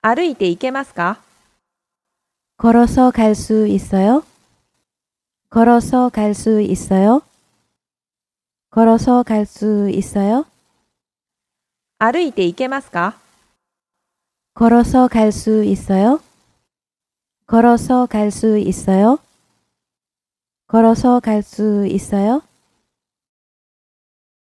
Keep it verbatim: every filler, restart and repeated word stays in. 歩いて行けますか？걸어서갈 수 있어요? 걸어서갈 수 있어요? 걸어서갈 수 있어요?歩いて行けますか？걸어서갈 수 있어요? 걸어서갈 수 있어요? 걸어서갈 수 있어요?